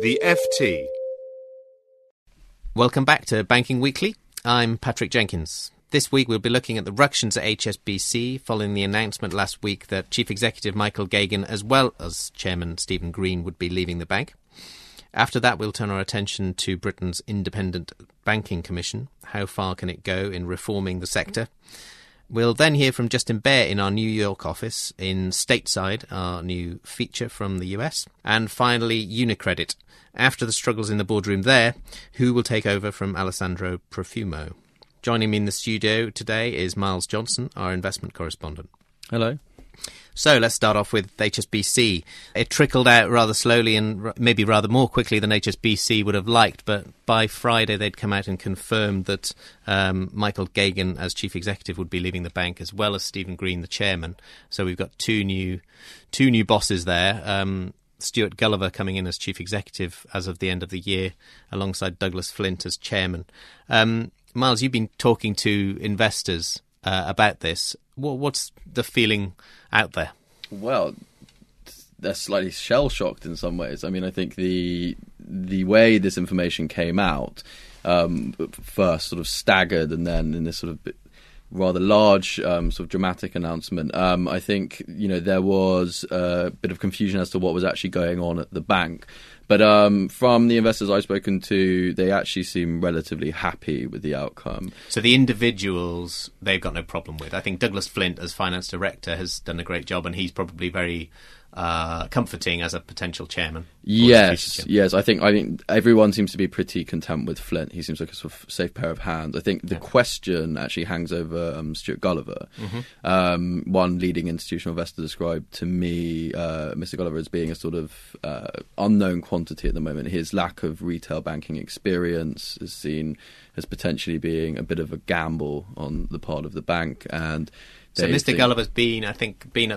The FT. Welcome back to Banking Weekly. I'm Patrick Jenkins. This week we'll be looking at the ructions at HSBC following the announcement last week that Chief Executive Michael Geoghegan as well as Chairman Stephen Green would be leaving the bank. After that we'll turn our attention to Britain's Independent Banking Commission. How far can it go in reforming the sector? We'll then hear from Justin Baer in our New York office, in Stateside, our new feature from the US, and finally UniCredit. After the struggles in the boardroom there, who will take over from Alessandro Profumo? Joining me in the studio today is Miles Johnson, our investment correspondent. Hello. So let's start off with HSBC. It trickled out rather slowly and maybe rather more quickly than HSBC would have liked, but by Friday they'd come out and confirmed that Michael Geoghegan as chief executive would be leaving the bank, as well as Stephen Green, the chairman. So we've got two new bosses there. Stuart Gulliver coming in as chief executive as of the end of the year, alongside Douglas Flint as chairman. Miles, you've been talking to investors about this. What's the feeling out there? Well, they're slightly shell-shocked in some ways. I mean, I think the way this information came out, first sort of staggered, and then in this sort of rather large, sort of dramatic announcement, I think, you know, there was a bit of confusion as to what was actually going on at the bank. But from the investors I've spoken to, they actually seem relatively happy with the outcome. So the individuals, they've got no problem with. I think Douglas Flint, as finance director, has done a great job, and he's probably very comforting as a potential chairman. Yes. I think everyone seems to be pretty content with Flint. He seems like a sort of safe pair of hands. I think the question actually hangs over Stuart Gulliver. Mm-hmm. One leading institutional investor described to me Mr. Gulliver as being a sort of unknown quantity at the moment. His lack of retail banking experience is seen as potentially being a bit of a gamble on the part of the bank. And so Mr. Gulliver's been at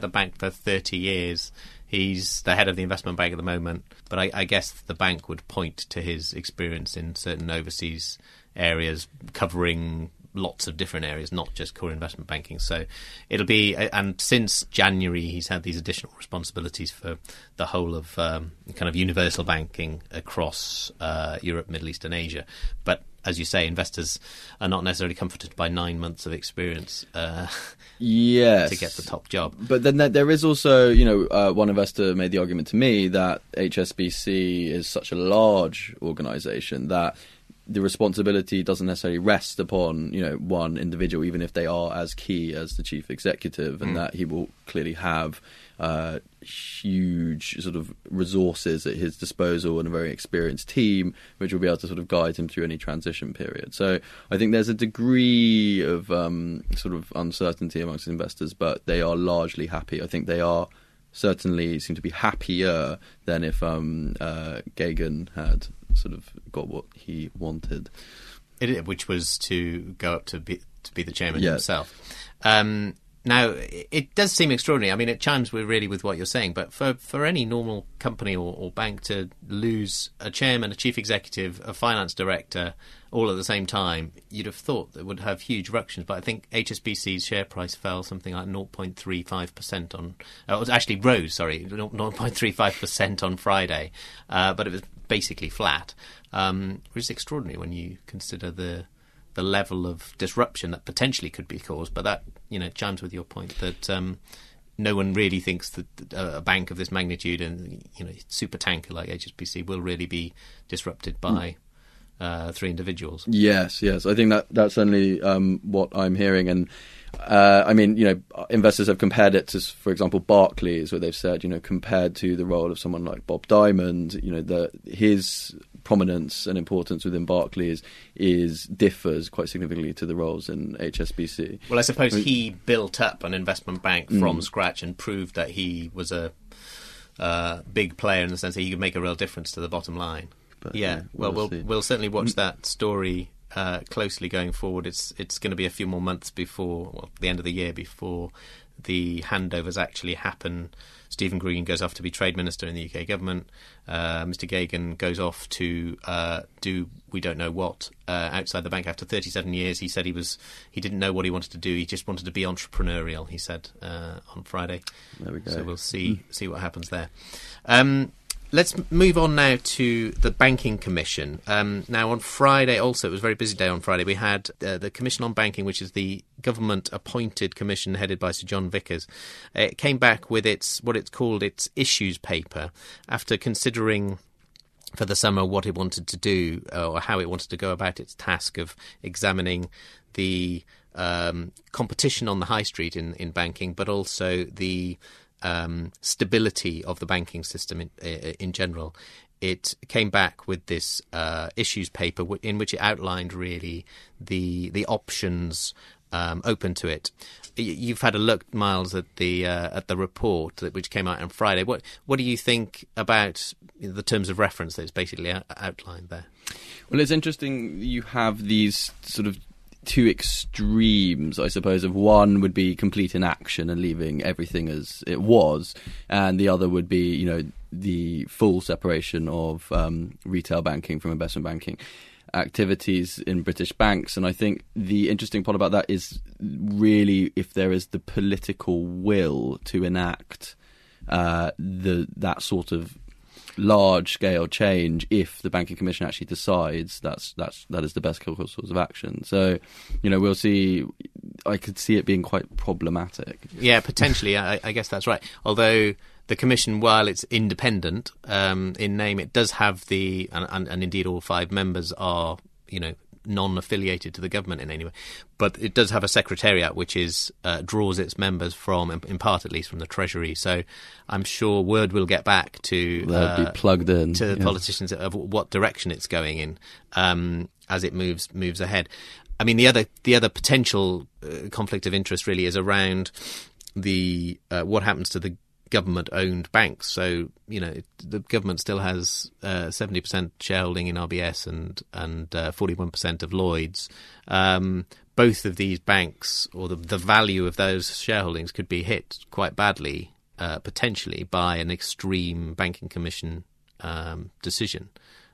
the bank for 30 years. He's the head of the investment bank at the moment. But I guess the bank would point to his experience in certain overseas areas, covering lots of different areas, not just core investment banking. So it'll be, and since January, he's had these additional responsibilities for the whole of kind of universal banking across Europe, Middle East and Asia. But as you say, investors are not necessarily comforted by 9 months of experience to get the top job. But then there is also, you know, one investor made the argument to me that HSBC is such a large organisation that the responsibility doesn't necessarily rest upon, you know, one individual, even if they are as key as the chief executive, and that he will clearly have huge sort of resources at his disposal and a very experienced team, which will be able to sort of guide him through any transition period. So I think there's a degree of sort of uncertainty amongst investors, but they are largely happy. I think they are certainly seem to be happier than if Geoghegan had sort of got what he wanted, which was to go up to be the chairman himself. Now, it does seem extraordinary. I mean, it chimes with what you're saying, but for any normal company or bank to lose a chairman, a chief executive, a finance director all at the same time, you'd have thought that would have huge ructions. But I think HSBC's share price fell something like 0.35% on... It was actually rose, 0.35% on Friday, but it was basically flat, which is extraordinary when you consider the level of disruption that potentially could be caused. But that, you know, chimes with your point that no one really thinks that a bank of this magnitude and, you know, super tanker like HSBC will really be disrupted by three individuals. Yes. I think that's certainly what I'm hearing. And I mean, you know, investors have compared it to, for example, Barclays, where they've said, you know, compared to the role of someone like Bob Diamond, you know, his prominence and importance within Barclays differs quite significantly to the roles in HSBC. Well, I suppose he built up an investment bank from scratch and proved that he was a big player in the sense that he could make a real difference to the bottom line. But, yeah, well, we'll certainly watch that story closely going forward. It's going to be a few more months before the end of the year before the handovers actually happen. Stephen Green goes off to be trade minister in the UK government. Mr. Geoghegan goes off to do we don't know what outside the bank. After 37 years, he said he didn't know what he wanted to do. He just wanted to be entrepreneurial. He said on Friday. There we go. So we'll see what happens there. Let's move on now to the Banking Commission. Now, on Friday also, it was a very busy day on Friday, we had the Commission on Banking, which is the government-appointed commission headed by Sir John Vickers. It came back with what it's called its issues paper after considering for the summer what it wanted to do or how it wanted to go about its task of examining the competition on the high street in banking, but also the stability of the banking system in general. It came back with this issues paper in which it outlined really the options open to it. You've had a look, Miles, at the report which came out on Friday. What do you think about the terms of reference that is basically outlined there? Well, it's interesting you have these sort of two extremes, I suppose. Of one would be complete inaction and leaving everything as it was, and the other would be, you know, the full separation of retail banking from investment banking activities in British banks. And I think the interesting part about that is really if there is the political will to enact that sort of large-scale change, if the Banking Commission actually decides that is the best course of action. So, you know, we'll see. I could see it being quite problematic. Yeah, potentially. I guess that's right. Although the Commission, while it's independent in name, it does have the and indeed all five members are, you know, non-affiliated to the government in any way, but it does have a secretariat which is draws its members from, in part at least, from the Treasury. So I'm sure word will get back to be plugged in to the politicians of what direction it's going in as it moves ahead. I mean, the other potential conflict of interest really is around the what happens to the government-owned banks. So, you know, the government still has 70% shareholding in RBS and 41% of Lloyd's. Both of these banks, or the value of those shareholdings, could be hit quite badly, potentially, by an extreme Banking Commission decision.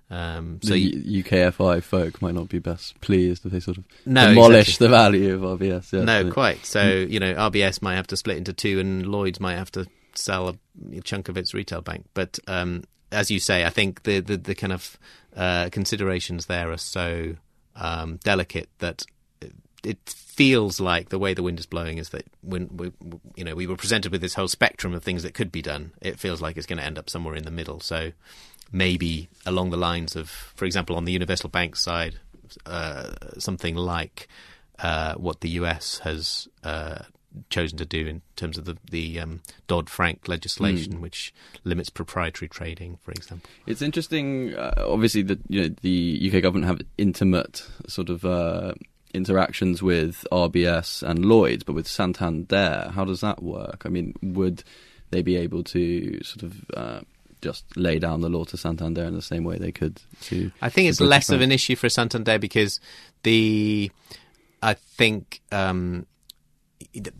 So the UKFI folk might not be best pleased if they sort of demolish the value of RBS. Yeah, no, quite. So, you know, RBS might have to split into two and Lloyd's might have to sell a chunk of its retail bank. But as you say, I think the kind of considerations there are so delicate that it feels like the way the wind is blowing is that when we were presented with this whole spectrum of things that could be done, it feels like it's going to end up somewhere in the middle. So maybe along the lines of, for example, on the universal bank side, something like what the US has chosen to do in terms of the Dodd-Frank legislation, which limits proprietary trading, for example. It's interesting, obviously, that the UK government have intimate sort of interactions with RBS and Lloyd's, but with Santander, how does that work? I mean, would they be able to sort of just lay down the law to Santander in the same way they could to... I think it's less of an issue for Santander because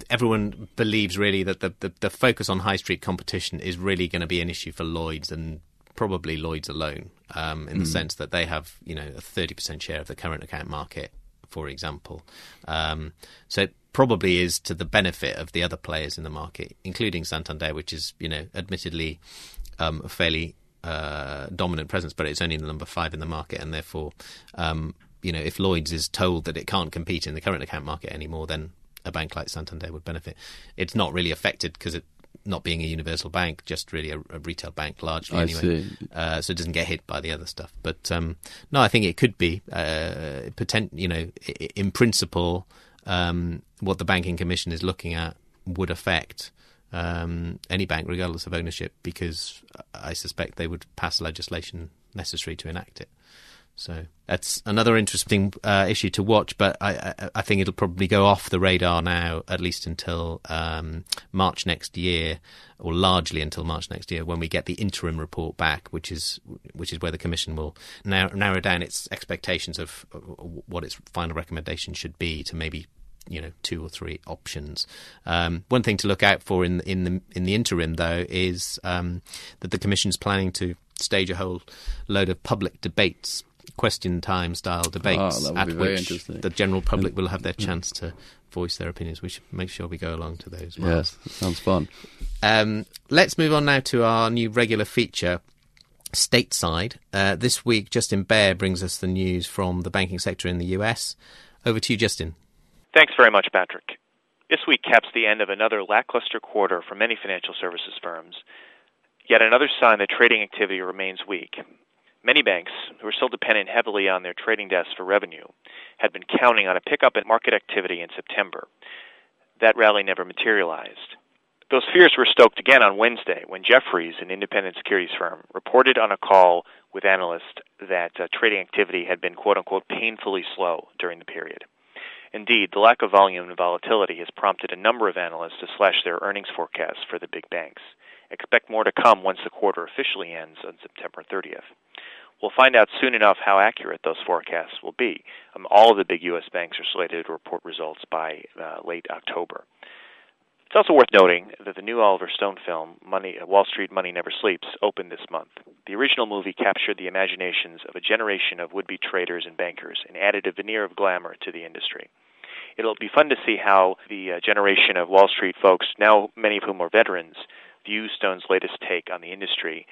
everyone believes really that the focus on high street competition is really going to be an issue for Lloyd's and probably Lloyd's alone, in the sense that they have, you know, a 30% share of the current account market, for example. So it probably is to the benefit of the other players in the market, including Santander, which is, you know, admittedly a fairly dominant presence, but it's only the number 5 in the market, and therefore, you know, if Lloyd's is told that it can't compete in the current account market anymore, then a bank like Santander would benefit. It's not really affected because it not being a universal bank, just really a retail bank largely anyway. So it doesn't get hit by the other stuff. But no, I think it could be, in principle, what the Banking Commission is looking at would affect any bank regardless of ownership, because I suspect they would pass legislation necessary to enact it. So that's another interesting issue to watch, but I think it'll probably go off the radar now, at least until March next year, or largely until March next year, when we get the interim report back, which is where the Commission will narrow down its expectations of what its final recommendation should be to maybe, you know, two or three options. One thing to look out for in the interim, though, is that the Commission's planning to stage a whole load of public debates, question time style debates, at which the general public will have their chance to voice their opinions. We should make sure we go along to those. Yes, sounds fun. Let's move on now to our new regular feature, Stateside. This week, Justin Baer brings us the news from the banking sector in the US. Over to you, Justin. Thanks very much, Patrick. This week caps the end of another lackluster quarter for many financial services firms, yet another sign that trading activity remains weak. Many banks, who are still dependent heavily on their trading desks for revenue, had been counting on a pickup in market activity in September. That rally never materialized. Those fears were stoked again on Wednesday when Jefferies, an independent securities firm, reported on a call with analysts that trading activity had been, quote-unquote, painfully slow during the period. Indeed, the lack of volume and volatility has prompted a number of analysts to slash their earnings forecasts for the big banks. Expect more to come once the quarter officially ends on September 30th. We'll find out soon enough how accurate those forecasts will be. All of the big U.S. banks are slated to report results by late October. It's also worth noting that the new Oliver Stone film, Wall Street: Money Never Sleeps, opened this month. The original movie captured the imaginations of a generation of would-be traders and bankers and added a veneer of glamour to the industry. It'll be fun to see how the generation of Wall Street folks, now many of whom are veterans, view Stone's latest take on the industry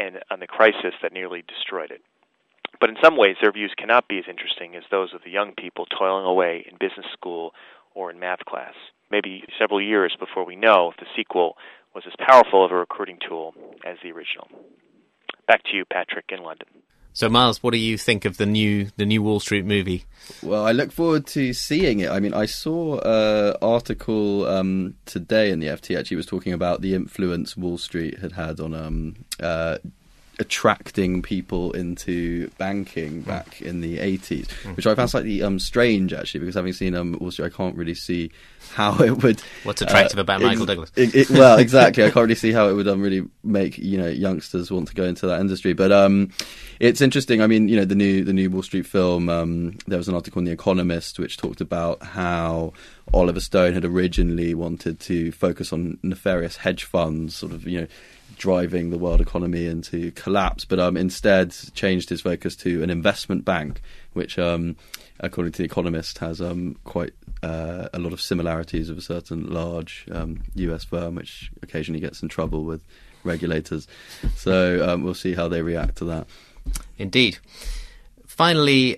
and on the crisis that nearly destroyed it. But in some ways, their views cannot be as interesting as those of the young people toiling away in business school or in math class. Maybe several years before we know if the sequel was as powerful of a recruiting tool as the original. Back to you, Patrick, in London. So, Miles, what do you think of the new Wall Street movie? Well, I look forward to seeing it. I mean, I saw an article today in the FT, actually, was talking about the influence Wall Street had on attracting people into banking back in the 80s, which I found slightly strange, actually, because having seen Wall Street, I can't really see how it would... What's attractive about Michael Douglas? Well, exactly. I can't really see how it would really make, youngsters want to go into that industry. But it's interesting. I mean, the new Wall Street film, there was an article in The Economist which talked about how Oliver Stone had originally wanted to focus on nefarious hedge funds, sort of, driving the world economy into collapse, but instead changed his focus to an investment bank, which, according to The Economist, has quite a lot of similarities with a certain large US firm, which occasionally gets in trouble with regulators. So we'll see how they react to that. Indeed. Finally,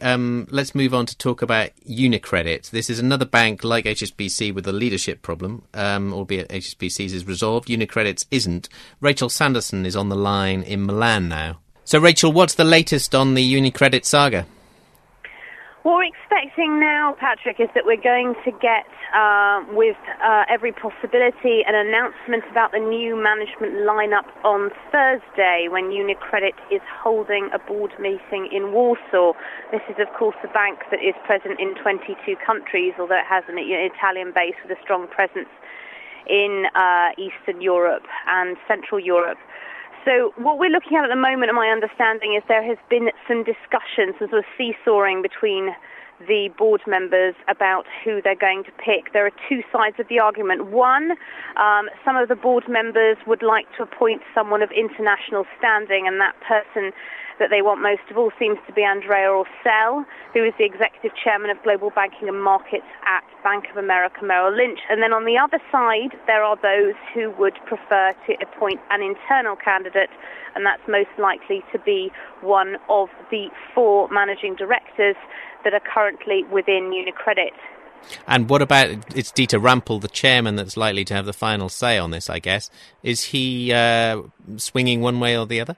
let's move on to talk about UniCredit. This is another bank like HSBC with a leadership problem, albeit HSBC's is resolved. UniCredit's isn't. Rachel Sanderson is on the line in Milan now. So, Rachel, what's the latest on the UniCredit saga? What we're expecting now, Patrick, is that we're going to get, with every possibility, an announcement about the new management lineup on Thursday when UniCredit is holding a board meeting in Warsaw. This is, of course, a bank that is present in 22 countries, although it has an Italian base with a strong presence in Eastern Europe and Central Europe. So what we're looking at the moment, my understanding, is there has been some discussions, some sort of seesawing between the board members about who they're going to pick. There are two sides of the argument. One, some of the board members would like to appoint someone of international standing, and that person that they want most of all seems to be Andrea Orcel, who is the Executive Chairman of Global Banking and Markets at Bank of America Merrill Lynch. And then on the other side, there are those who would prefer to appoint an internal candidate, and that's most likely to be one of the four managing directors that are currently within UniCredit. And what about, it's Dieter Rampl, the chairman, that's likely to have the final say on this, I guess. Is he swinging one way or the other?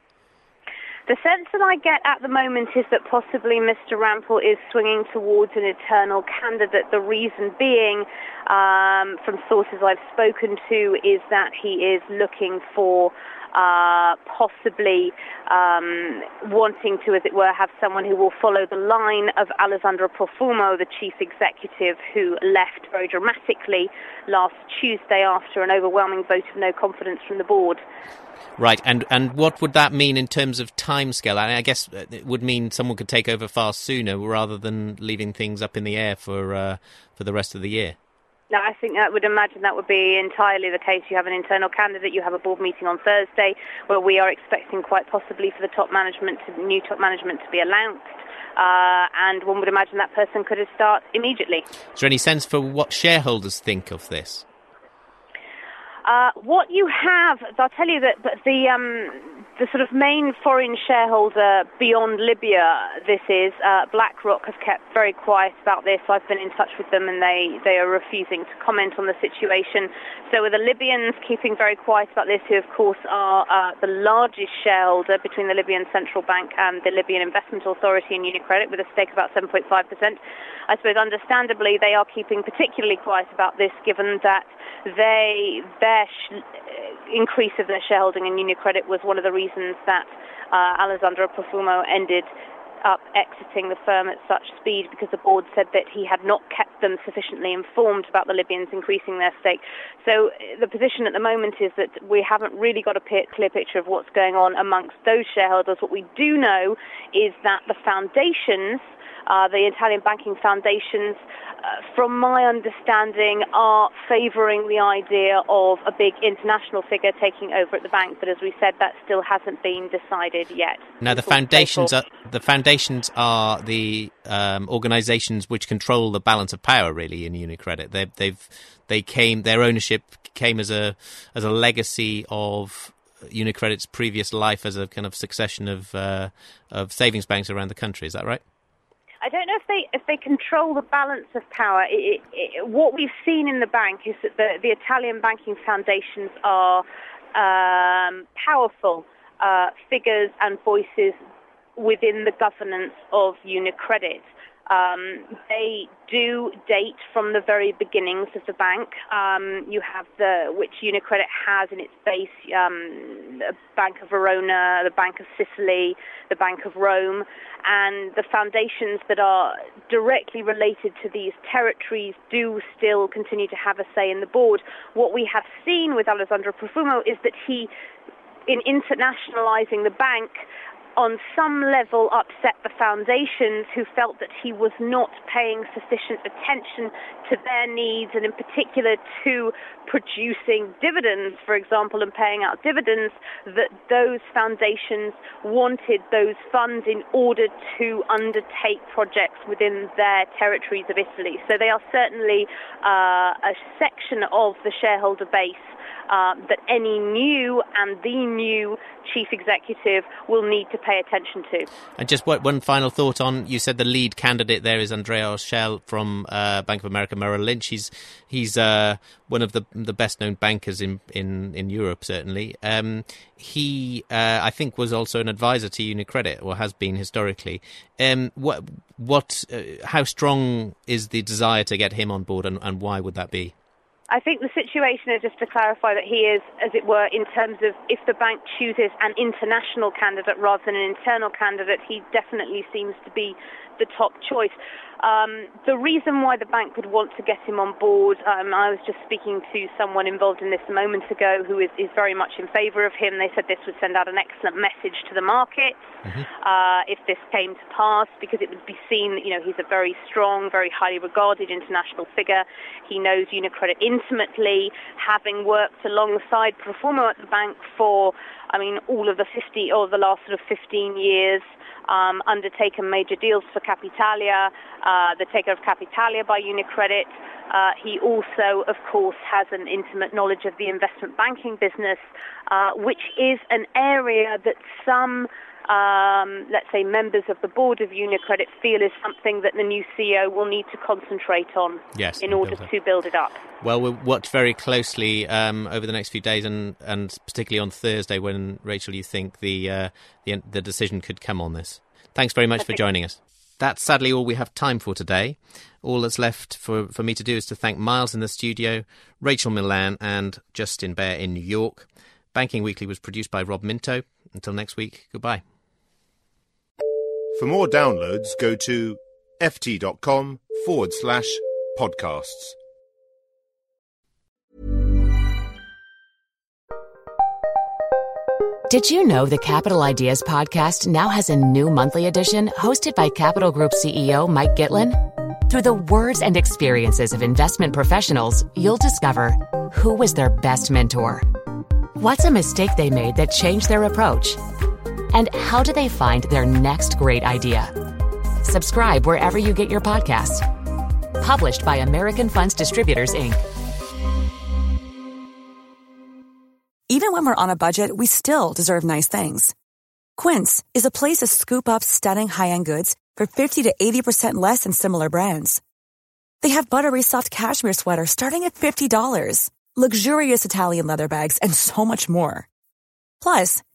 The sense that I get at the moment is that possibly Mr. Rampl is swinging towards an internal candidate. The reason being, from sources I've spoken to, is that he is looking for possibly wanting to, as it were, have someone who will follow the line of Alessandro Profumo, the chief executive who left very dramatically last Tuesday after an overwhelming vote of no confidence from the board. Right, and what would that mean in terms of timescale? I guess it would mean someone could take over far sooner rather than leaving things up in the air for the rest of the year. No, I think I would imagine that would be entirely the case. You have an internal candidate, you have a board meeting on Thursday where we are expecting quite possibly for the new top management to be announced. And one would imagine that person could start immediately. Is there any sense for what shareholders think of this? What you have, I'll tell you that the sort of main foreign shareholder beyond Libya, this is, BlackRock have kept very quiet about this. I've been in touch with them and they are refusing to comment on the situation. So with the Libyans keeping very quiet about this, who of course are the largest shareholder between the Libyan Central Bank and the Libyan Investment Authority and UniCredit with a stake about 7.5%, I suppose understandably they are keeping particularly quiet about this given that their increase of their shareholding in UniCredit was one of the reasons that Alessandro Profumo ended up exiting the firm at such speed, because the board said that he had not kept them sufficiently informed about the Libyans increasing their stake. So the position at the moment is that we haven't really got a clear picture of what's going on amongst those shareholders. What we do know is that the foundations, the Italian banking foundations, from my understanding, are favouring the idea of a big international figure taking over at the bank. But as we said, that still hasn't been decided yet. Now, the foundations are the organisations which control the balance of power, really, in UniCredit. Their ownership came as a legacy of UniCredit's previous life as a kind of succession of savings banks around the country. Is that right? I don't know if they control the balance of power. What we've seen in the bank is that the Italian banking foundations are powerful figures and voices within the governance of UniCredit. They do date from the very beginnings of the bank. You have which UniCredit has in its base, the Bank of Verona, the Bank of Sicily, the Bank of Rome, and the foundations that are directly related to these territories do still continue to have a say in the board. What we have seen with Alessandro Profumo is that he, in internationalising the bank, on some level upset the foundations, who felt that he was not paying sufficient attention to their needs and in particular to producing dividends, for example, and paying out dividends, that those foundations wanted those funds in order to undertake projects within their territories of Italy. So they are certainly a section of the shareholder base that any new and the new chief executive will need to pay attention to. And just one final thought on, you said the lead candidate there is Andrea Orcel from Bank of America Merrill Lynch. He's one of the best known bankers in Europe, certainly. He I think was also an advisor to UniCredit, or has been historically. How strong is the desire to get him on board, and why would that be? I think the situation is, just to clarify, that he is, as it were, in terms of if the bank chooses an international candidate rather than an internal candidate, he definitely seems to be the top choice. The reason why the bank would want to get him on board, I was just speaking to someone involved in this a moment ago who is very much in favour of him. They said this would send out an excellent message to the markets, if this came to pass, because it would be seen that, he's a very strong, very highly regarded international figure. He knows UniCredit intimately, having worked alongside Profumo at the bank for, all of the 15 years, undertaken major deals for Capitalia, the takeover of Capitalia by UniCredit. He also, of course, has an intimate knowledge of the investment banking business, which is an area that some, let's say, members of the board of UniCredit feel is something that the new CEO will need to concentrate on in order to build it up. Well, we'll watch very closely over the next few days, and particularly on Thursday when, Rachel, you think the decision could come on this. Thanks very much for joining us. That's sadly all we have time for today. All that's left for me to do is to thank Miles in the studio, Rachel Milan and Justin Baer in New York, Banking Weekly was produced by Rob Minto. Until next week, goodbye. For more downloads, go to ft.com/podcasts. Did you know the Capital Ideas podcast now has a new monthly edition hosted by Capital Group CEO Mike Gitlin? Through the words and experiences of investment professionals, you'll discover who was their best mentor, what's a mistake they made that changed their approach, and how do they find their next great idea. Subscribe wherever you get your podcasts. Published by American Funds Distributors, Inc. Even when we're on a budget, we still deserve nice things. Quince is a place to scoop up stunning high-end goods for 50 to 80% less than similar brands. They have buttery soft cashmere sweaters starting at $50, luxurious Italian leather bags, and so much more. Plus,